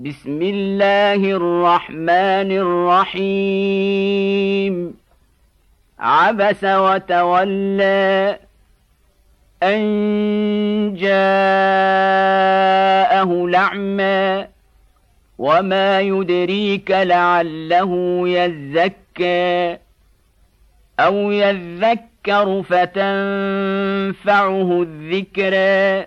بسم الله الرحمن الرحيم عبس وتولى أن جاءه الأعمى وما يدريك لعله يزكى أو يذكر فتنفعه الذكرى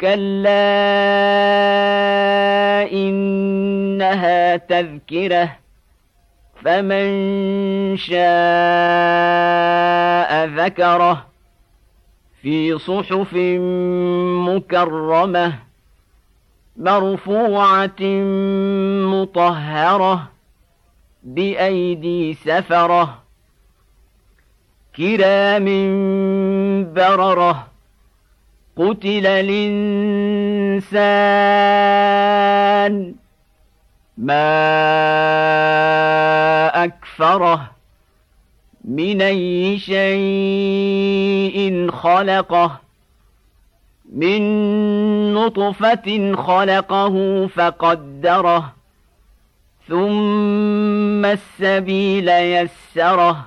كلا إنها تذكرة فمن شاء ذكره في صحف مكرمة مرفوعة مطهرة بأيدي سفرة كرام بررة قتل الإنسان ما أكفره من أي شيء خلقه من نطفة خلقه فقدره ثم السبيل يسره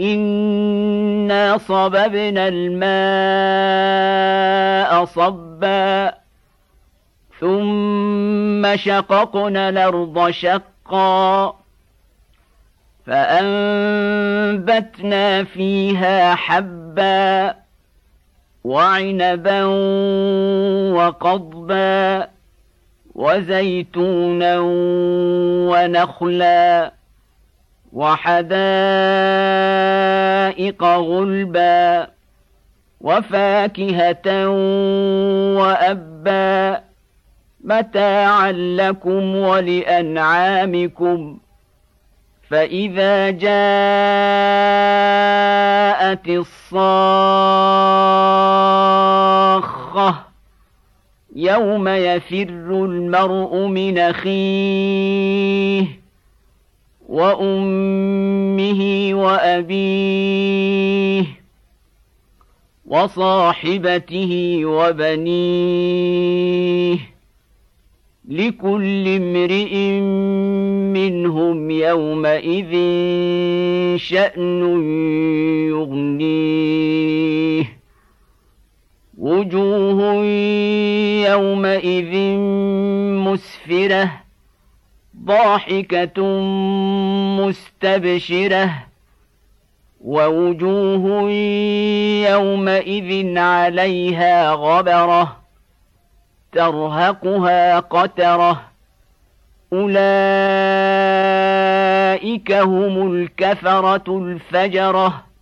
إنا صببنا الماء صبا ثم شققنا الأرض شقا فأنبتنا فيها حبا وعنبا وقضبا وزيتونا ونخلا وحدائق غلبا وفاكهة وأبا متاعا لكم ولأنعامكم فإذا جاءت الصاخة يوم يفر المرء من أخيه وأمه وأبيه وصاحبته وبنيه لكل امرئ منهم يومئذ شأن يغنيه وجوه يومئذ مسفرة ضاحكة مستبشرة ووجوه يومئذ عليها غبرة ترهقها قترة أولئك هم الكفرة الفجرة.